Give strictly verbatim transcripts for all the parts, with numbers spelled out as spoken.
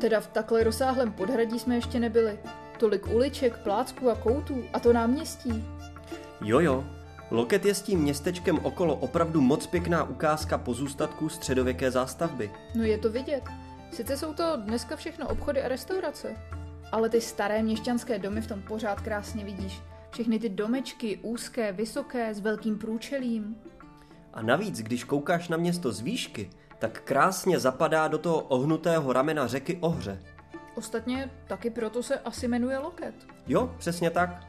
Teda v takhle rozsáhlém podhradí jsme ještě nebyli. Tolik uliček, plácků a koutů a to náměstí. Jojo, Loket je s tím městečkem okolo opravdu moc pěkná ukázka pozůstatků středověké zástavby. No je to vidět. Sice jsou to dneska všechno obchody a restaurace, ale ty staré měšťanské domy v tom pořád krásně vidíš. Všechny ty domečky, úzké, vysoké, s velkým průčelím. A navíc, když koukáš na město z výšky, tak krásně zapadá do toho ohnutého ramena řeky Ohře. Ostatně taky proto se asi jmenuje Loket. Jo, přesně tak.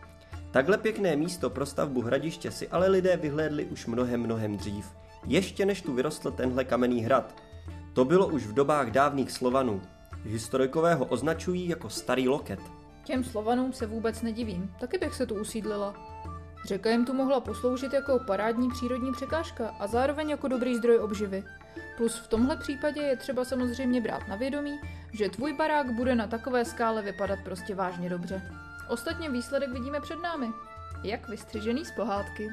Takhle pěkné místo pro stavbu hradiště si ale lidé vyhlédli už mnohem, mnohem dřív. Ještě než tu vyrostl tenhle kamenný hrad. To bylo už v dobách dávných Slovanů. Historikové ho označují jako Starý Loket. Těm Slovanům se vůbec nedivím, taky bych se tu usídlila. Řeka jim tu mohla posloužit jako parádní přírodní překážka a zároveň jako dobrý zdroj obživy. Plus v tomhle případě je třeba samozřejmě brát na vědomí, že tvůj barák bude na takové skále vypadat prostě vážně dobře. Ostatně výsledek vidíme před námi. Jak vystřižený z pohádky.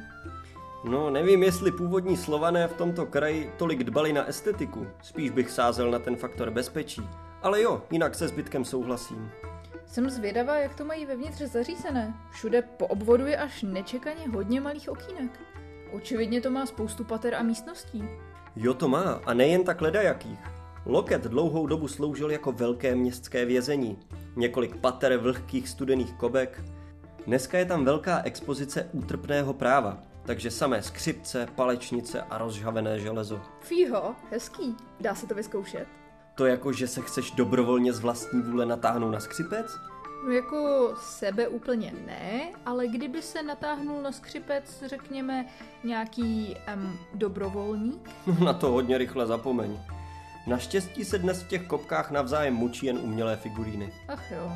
No, nevím, jestli původní Slované v tomto kraji tolik dbali na estetiku. Spíš bych sázel na ten faktor bezpečí. Ale jo, jinak se zbytkem souhlasím. Jsem zvědavá, jak to mají vevnitř zařízené. Všude po obvodu je až nečekaně hodně malých okýnek. Očividně to má spoustu pater a místností. Jo, to má, a nejen tak ledajakých. Loket dlouhou dobu sloužil jako velké městské vězení. Několik pater vlhkých studených kobek. Dneska je tam velká expozice útrpného práva, takže samé skřipce, palečnice a rozžhavené železo. Fího, hezký, dá se to vyzkoušet. To jako, že se chceš dobrovolně z vlastní vůle natáhnout na skřipec? No jako sebe úplně ne, ale kdyby se natáhnul na skřipec, řekněme, nějaký um, dobrovolník? Na to hodně rychle zapomeň. Naštěstí se dnes v těch kopkách navzájem mučí jen umělé figuríny. Ach jo.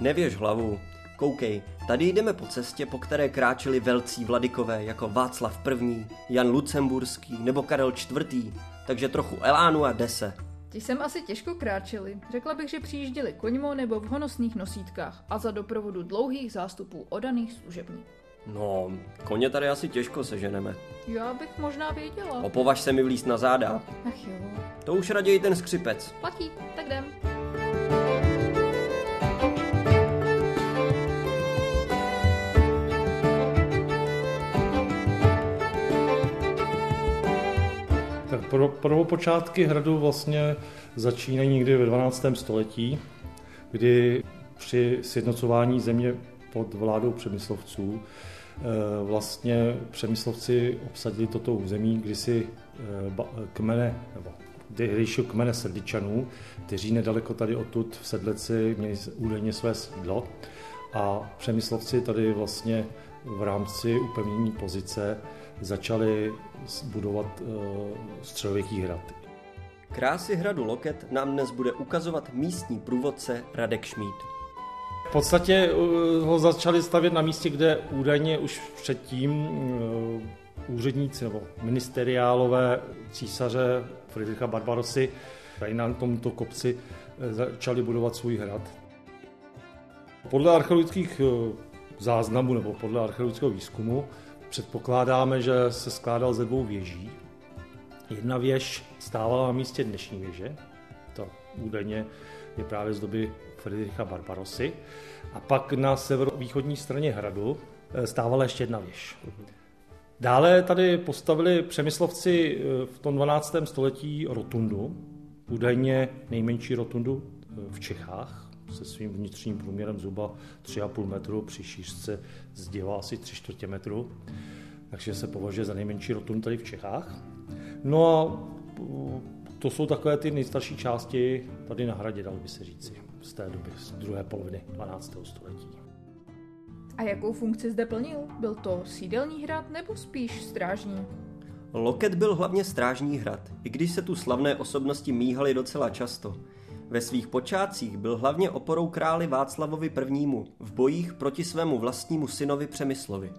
Nevěž hlavu. Koukej, tady jdeme po cestě, po které kráčeli velcí vladykové jako Václav První, Jan Lucemburský nebo Karel Čtvrtý, takže trochu elánu a dese. Ti sem asi těžko kráčeli, řekla bych, že přijížděli koňmo nebo v honosných nosítkách a za doprovodu dlouhých zástupů odaných služebníků. No, koně tady asi těžko seženeme. Já bych možná věděla. Opovaž se mi vlíst na záda. Ach jo. To už raději ten skřipec. Platí, tak jdem. Pro, prvopočátky hradu vlastně začínají někdy ve dvanáctém století, kdy při sjednocování země pod vládou Přemyslovců vlastně Přemyslovci obsadili toto území, kdy si kmene, nebo tehdejšího kmene Sedličanů, kteří nedaleko tady odtud v Sedleci měli údajně své sídlo a Přemyslovci tady vlastně v rámci upevnění pozice začali budovat středověký hrad. Krásy hradu Loket nám dnes bude ukazovat místní průvodce Radek Šmíd. V podstatě ho začali stavět na místě, kde údajně už předtím úředníci nebo ministeriálové císaře Friedricha Barbarossy tady na tomto kopci začali budovat svůj hrad. Podle archeologických záznamů nebo podle archeologického výzkumu předpokládáme, že se skládal ze dvou věží. Jedna věž stávala na místě dnešní věže, to údajně je právě z doby Friedricha Barbarossy, a pak na severovýchodní straně hradu stávala ještě jedna věž. Dále tady postavili Přemyslovci v tom dvanáctém století rotundu, údajně nejmenší rotundu v Čechách, se svým vnitřním průměrem zhruba tři a půl metru, při šířce zdiva asi tři čtvrtě metru, takže se považuje za nejmenší rotund tady v Čechách. No a to jsou takové ty nejstarší části tady na hradě, dalo by se říci, z té doby, z druhé poloviny dvanáctého století. A jakou funkci zde plnil? Byl to sídelní hrad nebo spíš strážní? Loket byl hlavně strážní hrad, i když se tu slavné osobnosti míhaly docela často. Ve svých počátcích byl hlavně oporou králi Václavovi Prvnímu v bojích proti svému vlastnímu synovi Přemyslovi.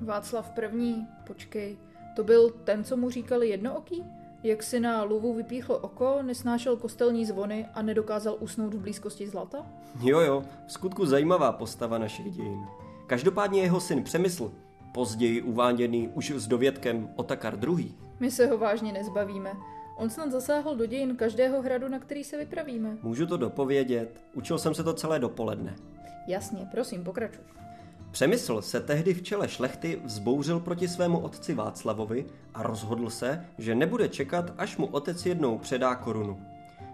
Václav První, počkej, to byl ten, co mu říkali jednooký? Jak si na luvu vypíchlo oko, nesnášel kostelní zvony a nedokázal usnout v blízkosti zlata? Jo jo, v skutku zajímavá postava našich dějin. Každopádně jeho syn Přemysl, později uváděný už s dovětkem Otakar Druhý. My se ho vážně nezbavíme. On snad zasáhl do dějin každého hradu, na který se vypravíme. Můžu to dopovědět, učil jsem se to celé dopoledne. Jasně, prosím, pokračuj. Přemysl se tehdy v čele šlechty vzbouřil proti svému otci Václavovi a rozhodl se, že nebude čekat, až mu otec jednou předá korunu.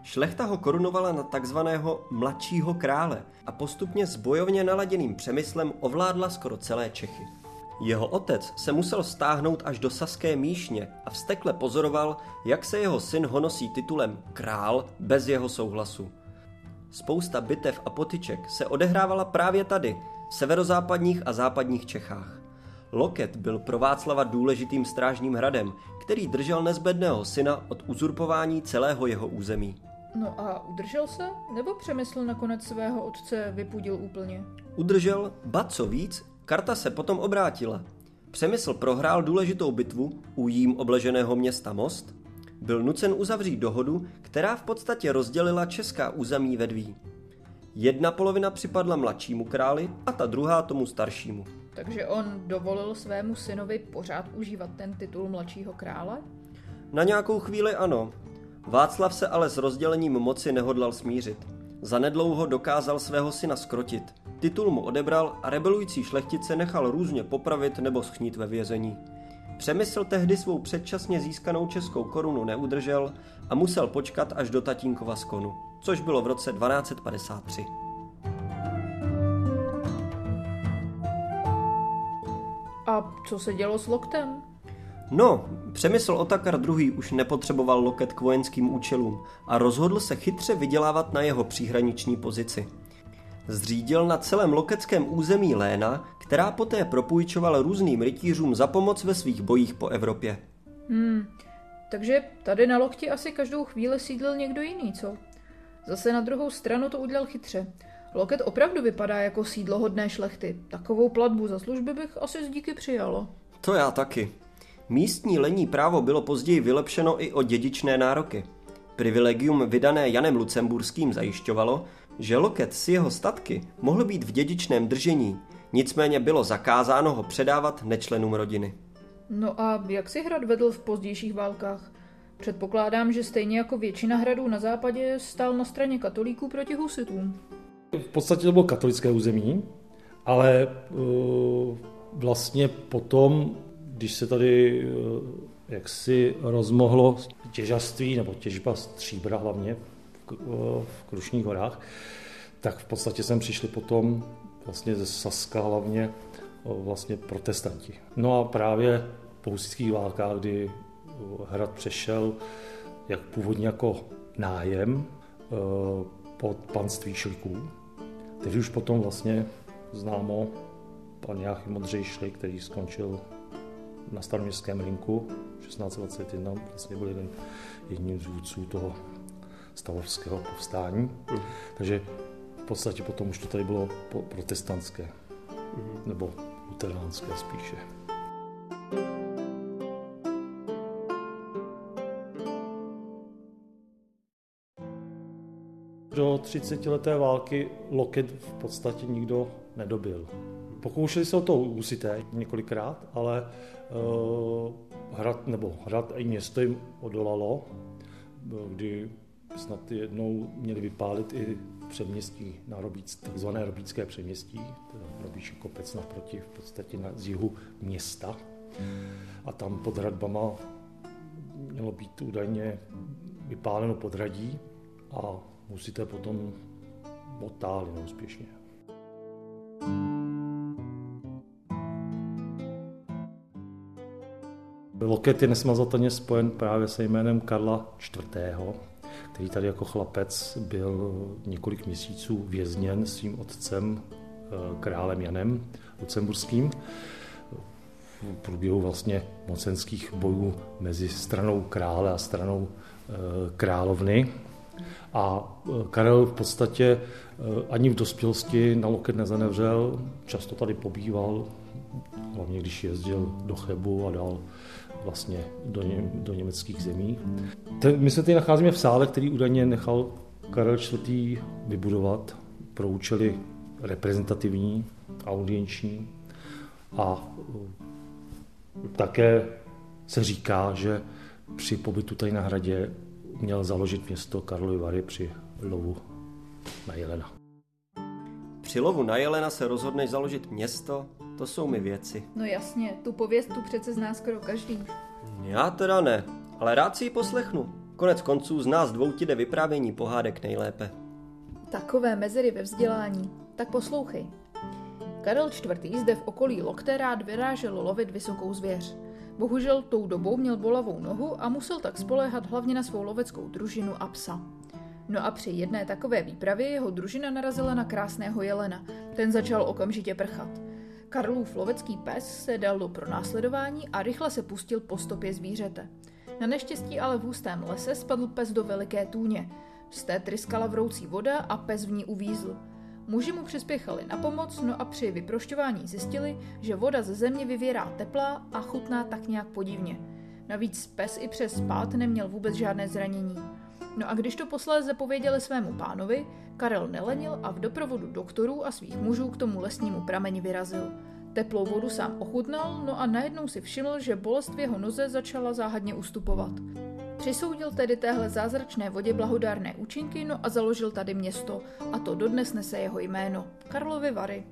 Šlechta ho korunovala na takzvaného mladšího krále a postupně s bojovně naladěným Přemyslem ovládla skoro celé Čechy. Jeho otec se musel stáhnout až do Saské Míšně a vztekle pozoroval, jak se jeho syn honosí titulem král bez jeho souhlasu. Spousta bitev a potyček se odehrávala právě tady, v severozápadních a západních Čechách. Loket byl pro Václava důležitým strážním hradem, který držel nezbedného syna od uzurpování celého jeho území. No a udržel se? Nebo Přemysl nakonec svého otce vypudil úplně? Udržel, ba co víc, karta se potom obrátila. Přemysl prohrál důležitou bitvu u jím obleženého města Most, byl nucen uzavřít dohodu, která v podstatě rozdělila česká území ve dví. Jedna polovina připadla mladšímu králi a ta druhá tomu staršímu. Takže on dovolil svému synovi pořád užívat ten titul mladšího krále? Na nějakou chvíli ano. Václav se ale s rozdělením moci nehodlal smířit. Zanedlouho dokázal svého syna skrotit. Titul mu odebral a rebelující šlechtice nechal různě popravit nebo schnít ve vězení. Přemysl tehdy svou předčasně získanou českou korunu neudržel a musel počkat až do tatínkova skonu, což bylo v roce dvanáct set padesát tři. A co se dělo s Loktem? No, Přemysl Otakar druhý. už nepotřeboval Loket k vojenským účelům a rozhodl se chytře vydělávat na jeho příhraniční pozici. Zřídil na celém loketském území léna, která poté propůjčovala různým rytířům za pomoc ve svých bojích po Evropě. Hmm, takže tady na Lokti asi každou chvíli sídlil někdo jiný, co? Zase na druhou stranu to udělal chytře. Loket opravdu vypadá jako sídlo hodné šlechty. Takovou platbu za služby bych asi zdíky přijalo. To já taky. Místní lenní právo bylo později vylepšeno i o dědičné nároky. Privilegium vydané Janem Lucemburským zajišťovalo, že Loket s jeho statky mohl být v dědičném držení, nicméně bylo zakázáno ho předávat nečlenům rodiny. No a jak si hrad vedl v pozdějších válkách? Předpokládám, že stejně jako většina hradů na západě stál na straně katolíků proti husitům. V podstatě to bylo katolické území, ale uh, vlastně potom, když se tady uh, jaksi rozmohlo těžařství nebo těžba stříbra hlavně v, uh, v Krušných horách, tak v podstatě sem přišli potom vlastně ze Saska hlavně uh, vlastně protestanti. No a právě po husitských válkách, kdy uh, hrad přešel jak původně jako nájem, uh, od panství Šliků. Teď už potom vlastně známo pan Jáchym Ondřej Šlik, který skončil na Staroměstském rinku šestnáct set dvacet jedna, vlastně byl jeden, jedním z vůdců toho stavovského povstání. Mm. Takže v podstatě potom už to tady bylo protestantské, mm. nebo luteránské spíše. Do třicetileté války Loket v podstatě nikdo nedobil. Pokoušeli se o to husité několikrát, ale uh, hrad nebo hrad i město jim odolalo, kdy snad jednou měli vypálit i předměstí na Robíc, takzvané Robícké předměstí, Robíčí kopec naproti v podstatě na jihu města. A tam pod hradbama mělo být údajně vypáleno podradí a musíte potom otáhli neúspěšně. Loket je nesmazatelně spojen právě se jménem Karla čtvrtého., který tady jako chlapec byl několik měsíců vězněn svým otcem, králem Janem Lucemburským, v průběhu vlastně mocenských bojů mezi stranou krále a stranou královny. A Karel v podstatě ani v dospělosti na Loket nezanevřel, často tady pobýval, hlavně když jezdil do Chebu a dál vlastně do, ně, do německých zemí. Ten, my se tady nacházíme v sále, který údajně nechal Karel čtvrtý. vybudovat pro účely reprezentativní, audienční a také se říká, že při pobytu tady na hradě měl založit město Karlovy Vary při lovu na jelena. Při lovu na jelena se rozhodneš založit město, to jsou mi věci. No jasně, tu pověst tu přece zná skoro každý. Já teda ne, ale rád si ji poslechnu. Konec konců z nás dvou ti jde vyprávění pohádek nejlépe. Takové mezery ve vzdělání, tak poslouchej. Karel čtvrtý. zde v okolí Lokte rád vyrážel lovit vysokou zvěř. Bohužel tou dobou měl bolavou nohu a musel tak spoléhat hlavně na svou loveckou družinu a psa. No a při jedné takové výpravě jeho družina narazila na krásného jelena. Ten začal okamžitě prchat. Karlův lovecký pes se dal do pronásledování a rychle se pustil po stopě zvířete. Na neštěstí ale v hustém lese spadl pes do veliké tůně. Z té tryskala vroucí voda a pes v ní uvízl. Muži mu přispěchali na pomoc, no a při vyprošťování zjistili, že voda ze země vyvěrá teplá a chutná tak nějak podivně. Navíc pes i přes pád neměl vůbec žádné zranění. No a když to posléze pověděli svému pánovi, Karel nelenil a v doprovodu doktorů a svých mužů k tomu lesnímu prameni vyrazil. Teplou vodu sám ochutnal, no a najednou si všiml, že bolest v jeho noze začala záhadně ustupovat. Přisoudil tedy téhle zázračné vodě blahodárné účinky, no a založil tady město, a to dodnes nese jeho jméno, Karlovy Vary.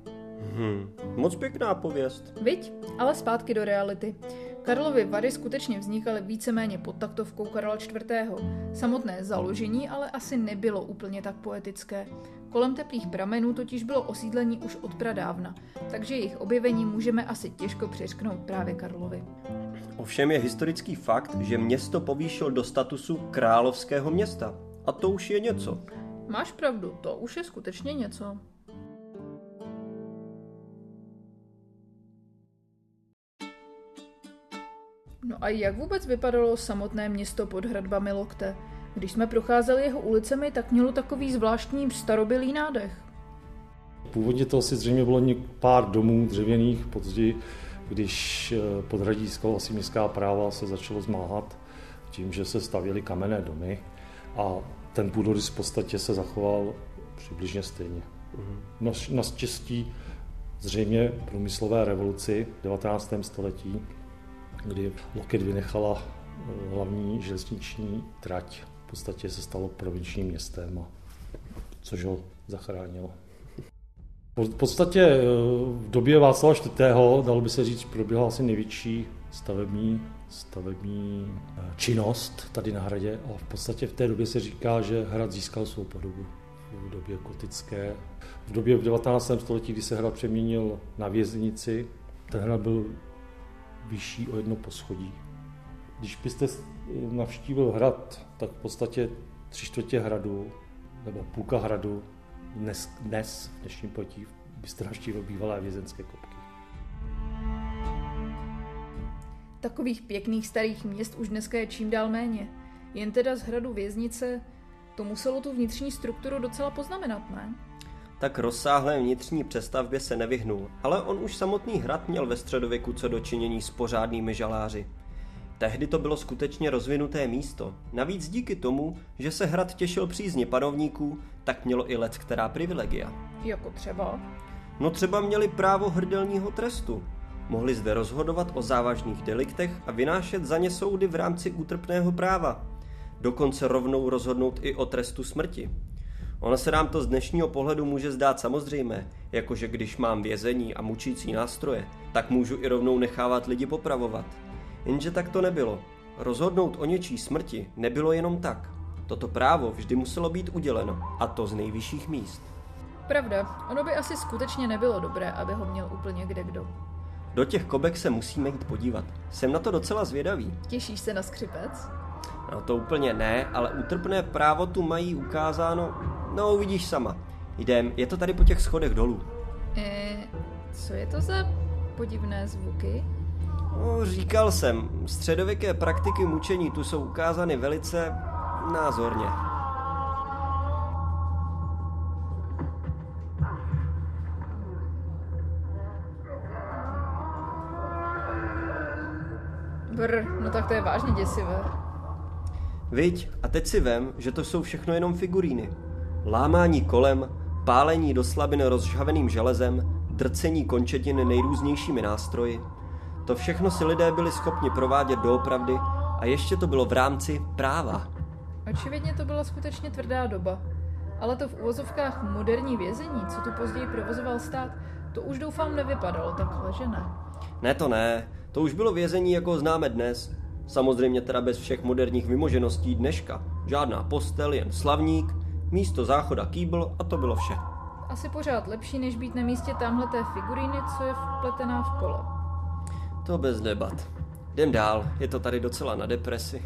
Hmm, moc pěkná pověst. Viď, ale zpátky do reality. Karlovy Vary skutečně vznikaly víceméně pod taktovkou Karla čtvrtého. Samotné založení ale asi nebylo úplně tak poetické. Kolem teplých pramenů totiž bylo osídlení už od pradávna, takže jejich objevení můžeme asi těžko přiřknout právě Karlovi. Ovšem je historický fakt, že město povýšil do statusu královského města. A to už je něco. Máš pravdu, to už je skutečně něco. No a jak vůbec vypadalo samotné město pod hradbami Lokte? Když jsme procházeli jeho ulicemi, tak mělo takový zvláštní starobylý nádech. Původně to asi zřejmě bylo pár domů dřevěných, později, když podhradí získalo asi městská práva, se začalo zmáhat tím, že se stavěly kamenné domy a ten půdorys v podstatě se zachoval přibližně stejně. Mm-hmm. Naštěstí zřejmě průmyslové revoluci v devatenáctém století, kdy Loket vynechala hlavní železniční trať, v podstatě se stalo provinčním městem, a což ho zachránilo. V podstatě v době Václava čtvrtého. dalo by se říct, proběhla asi největší stavební, stavební činnost tady na hradě a v podstatě v té době se říká, že hrad získal svou podobu v době gotické. V době v devatenáctém století, kdy se hrad přeměnil na věznici, ten hrad byl vyšší o jedno poschodí. Když byste navštívil hrad, tak v podstatě tři čtvrtě hradu nebo půlka hradu dnes, dnes v dnešním pojetí byste navštívil bývalé vězenské kopky. Takových pěkných starých měst už dneska je čím dál méně. Jen teda z hradu věznice, to muselo tu vnitřní strukturu docela poznamenat, ne? Tak rozsáhlé vnitřní přestavbě se nevyhnul, ale on už samotný hrad měl ve středověku co do činění s pořádnými žaláři. Tehdy to bylo skutečně rozvinuté místo. Navíc díky tomu, že se hrad těšil přízni panovníků, tak mělo i leckterá privilegia. Jako třeba? No třeba měli právo hrdelního trestu. Mohli zde rozhodovat o závažných deliktech a vynášet za ně soudy v rámci útrpného práva. Dokonce rovnou rozhodnout i o trestu smrti. Ono se nám to z dnešního pohledu může zdát samozřejmé, jakože když mám vězení a mučící nástroje, tak můžu i rovnou nechávat lidi popravovat. Jenže tak to nebylo. Rozhodnout o něčí smrti nebylo jenom tak. Toto právo vždy muselo být uděleno, a to z nejvyšších míst. Pravda, ono by asi skutečně nebylo dobré, aby ho měl úplně kdekdo. Do těch kobek se musíme jít podívat. Jsem na to docela zvědavý. Těšíš se na skřipec? No to úplně ne, ale útrpné právo tu mají ukázáno... No uvidíš sama. Jdem, je to tady po těch schodech dolů. E, co je to za podivné zvuky? No, říkal jsem, středověké praktiky mučení tu jsou ukázány velice názorně. Brr, no tak to je vážně děsivé. Viď, a teď si vem, že to jsou všechno jenom figuríny. Lámání kolem, pálení do slabin rozžhaveným železem, drcení končetin nejrůznějšími nástroji. To všechno si lidé byli schopni provádět doopravdy A ještě to bylo v rámci práva. Očividně to byla skutečně tvrdá doba. Ale to v uvozovkách moderní vězení, co tu později provozoval stát, to už doufám nevypadalo takhle, že ne? Ne, to ne. To už bylo vězení, jako známe dnes. Samozřejmě teda bez všech moderních vymožeností dneška. Žádná postel, jen slavník, místo záchoda kýbl a to bylo vše. Asi pořád lepší, než být na místě támhleté figuríny, co je vpletená v pole. To bez debat. Jdem dál, je to tady docela na depresi.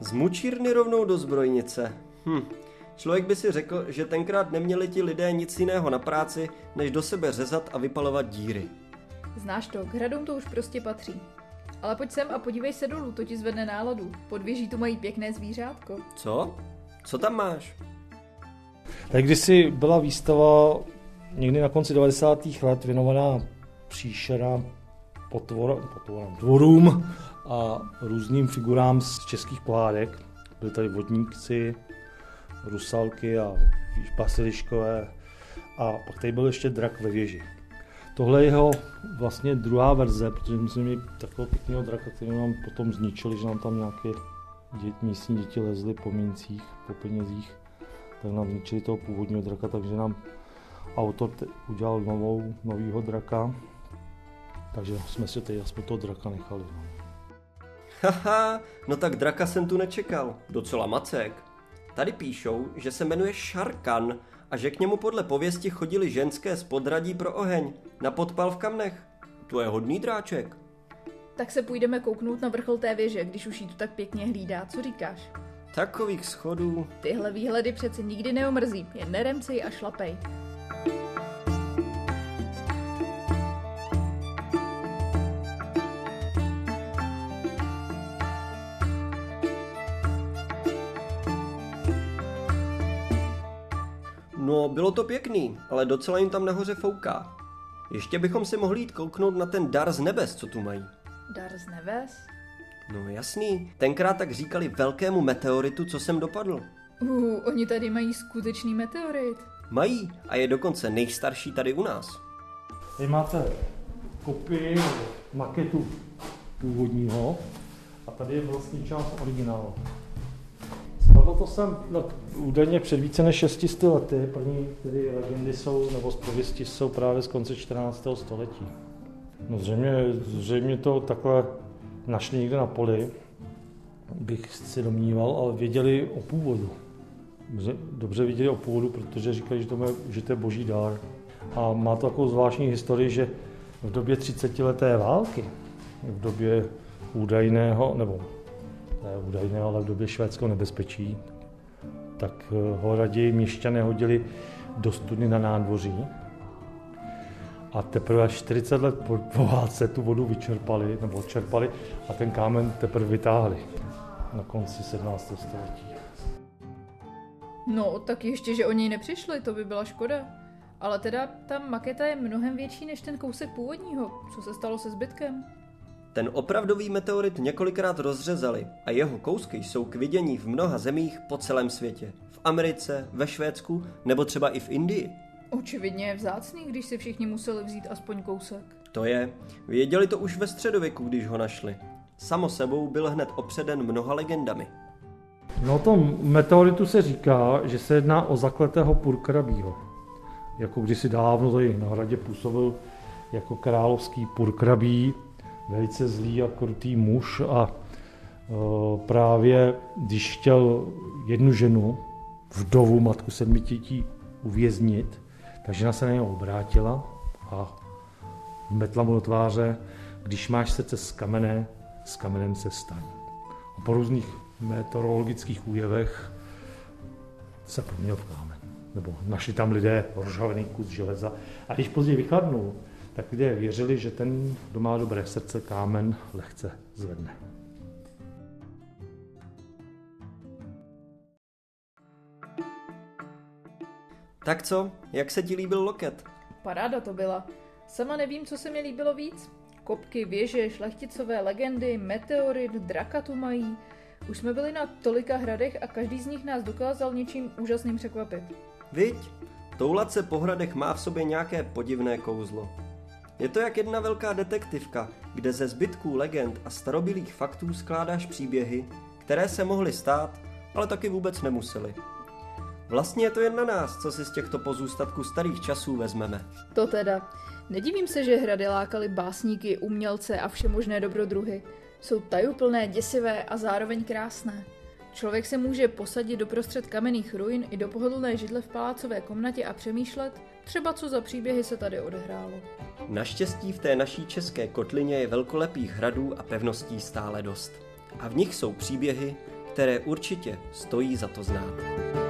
Z mučírny rovnou do zbrojnice. Hm. Člověk by si řekl, že tenkrát neměli ti lidé nic jiného na práci, než do sebe řezat a vypalovat díry. Znáš to, k hradům to už prostě patří. Ale pojď sem a podívej se dolů, to ti zvedne náladu. Pod věží tu mají pěkné zvířátko. Co? Co tam máš? Tak kdysi byla výstava někdy na konci devadesátých let věnovaná příšerám, potvor, potvorám, dvorům a různým figurám z českých pohádek. Byli tady vodníci, rusalky a basiliškové a pak tady byl ještě drak ve věži. Tohle je jeho vlastně druhá verze, protože my jsme měli takového pěkného draka, který nám potom zničili, že nám tam nějaké děti, místní děti lezly po mincích, po penězích, tak nám zničili toho původního draka, takže nám autor t- udělal novou, novýho draka, takže jsme si tady aspoň toho draka nechali. Haha, no tak draka jsem tu nečekal, docela macek. Tady píšou, že se jmenuje Šarkan a že k němu podle pověsti chodili ženské z podradí pro oheň, na podpal v kamnech. To je hodný dráček. Tak se půjdeme kouknout na vrchol té věže, když už jí tu tak pěkně hlídá, co říkáš? Takových schodů. Tyhle výhledy přece nikdy neomrzí, jen neremcej a šlapej. No, bylo to pěkný, ale docela jim tam nahoře fouká. Ještě bychom si mohli jít kouknout na ten dar z nebes, co tu mají. Dar z nebes? No jasný, tenkrát tak říkali velkému meteoritu, co sem dopadl. Uh, oni tady mají skutečný meteorit. Mají a je dokonce nejstarší tady u nás. Tady máte kopii, maketu původního a tady je vlastně část originálu. Spadlo to sem no, údajně před více než šesti sty lety. První tedy legendy jsou, nebo zpověsti jsou právě z konce čtrnáctého století. No zřejmě, zřejmě to takhle našli někde na poli, bych si domníval, ale věděli o původu. Dobře věděli o původu, protože říkali, že to, má, že to je boží dár. A má to takovou zvláštní historii, že v době třicetileté války, v době údajného, nebo ne údajné, ale v době švédského nebezpečí, tak ho raději měšťané hodili do studny na nádvoří a teprve čtyřicet let po válce tu vodu vyčerpali, nebo odčerpali a ten kámen teprve vytáhli na konci sedmnáctého století. No, tak ještě, že o něj nepřišli, to by byla škoda. Ale teda ta maketa je mnohem větší než ten kousek původního. Co se stalo se zbytkem? Ten opravdový meteorit několikrát rozřezali a jeho kousky jsou k vidění v mnoha zemích po celém světě. V Americe, ve Švédsku nebo třeba i v Indii. Očividně je vzácný, když si všichni museli vzít aspoň kousek. To je. Věděli to už ve středověku, když ho našli. Samo sebou byl hned opředen mnoha legendami. No o tom meteoritu se říká, že se jedná o zakletého purkrabího. Jako kdysi dávno tady na hradě působil jako královský purkrabí. Velice zlý a krutý muž a e, právě když chtěl jednu ženu, vdovu, matku sedmi dětí, uvěznit, takže žena se na něho obrátila a metla mu do tváře, když máš srdce z kamene, s kamenem se staň. A po různých meteorologických újevech se proměnil v kámen. Nebo našli tam lidé rozžhavený kus železa a když později vychladnul, tak lidé věřili, že ten, kdo má dobré srdce, kámen lehce zvedne. Tak co? Jak se ti líbil Loket? Paráda to byla. Sama nevím, co se mi líbilo víc. Kopky, věže, šlechticové legendy, meteorit, draka tu mají. Už jsme byli na tolika hradech a každý z nich nás dokázal něčím úžasným překvapit. Viď, toulat se po hradech má v sobě nějaké podivné kouzlo. Je to jak jedna velká detektivka, kde ze zbytků legend a starobylých faktů skládáš příběhy, které se mohly stát, ale taky vůbec nemusely. Vlastně je to jen na nás, co si z těchto pozůstatků starých časů vezmeme. To teda. Nedivím se, že hrady lákaly básníky, umělce a všemožné dobrodruhy. Jsou tajuplné, děsivé a zároveň krásné. Člověk se může posadit doprostřed kamenných ruin i do pohodlné židle v palácové komnatě a přemýšlet, třeba co za příběhy se tady odehrálo. Naštěstí v té naší české kotlině je velkolepých hradů a pevností stále dost. A v nich jsou příběhy, které určitě stojí za to znát.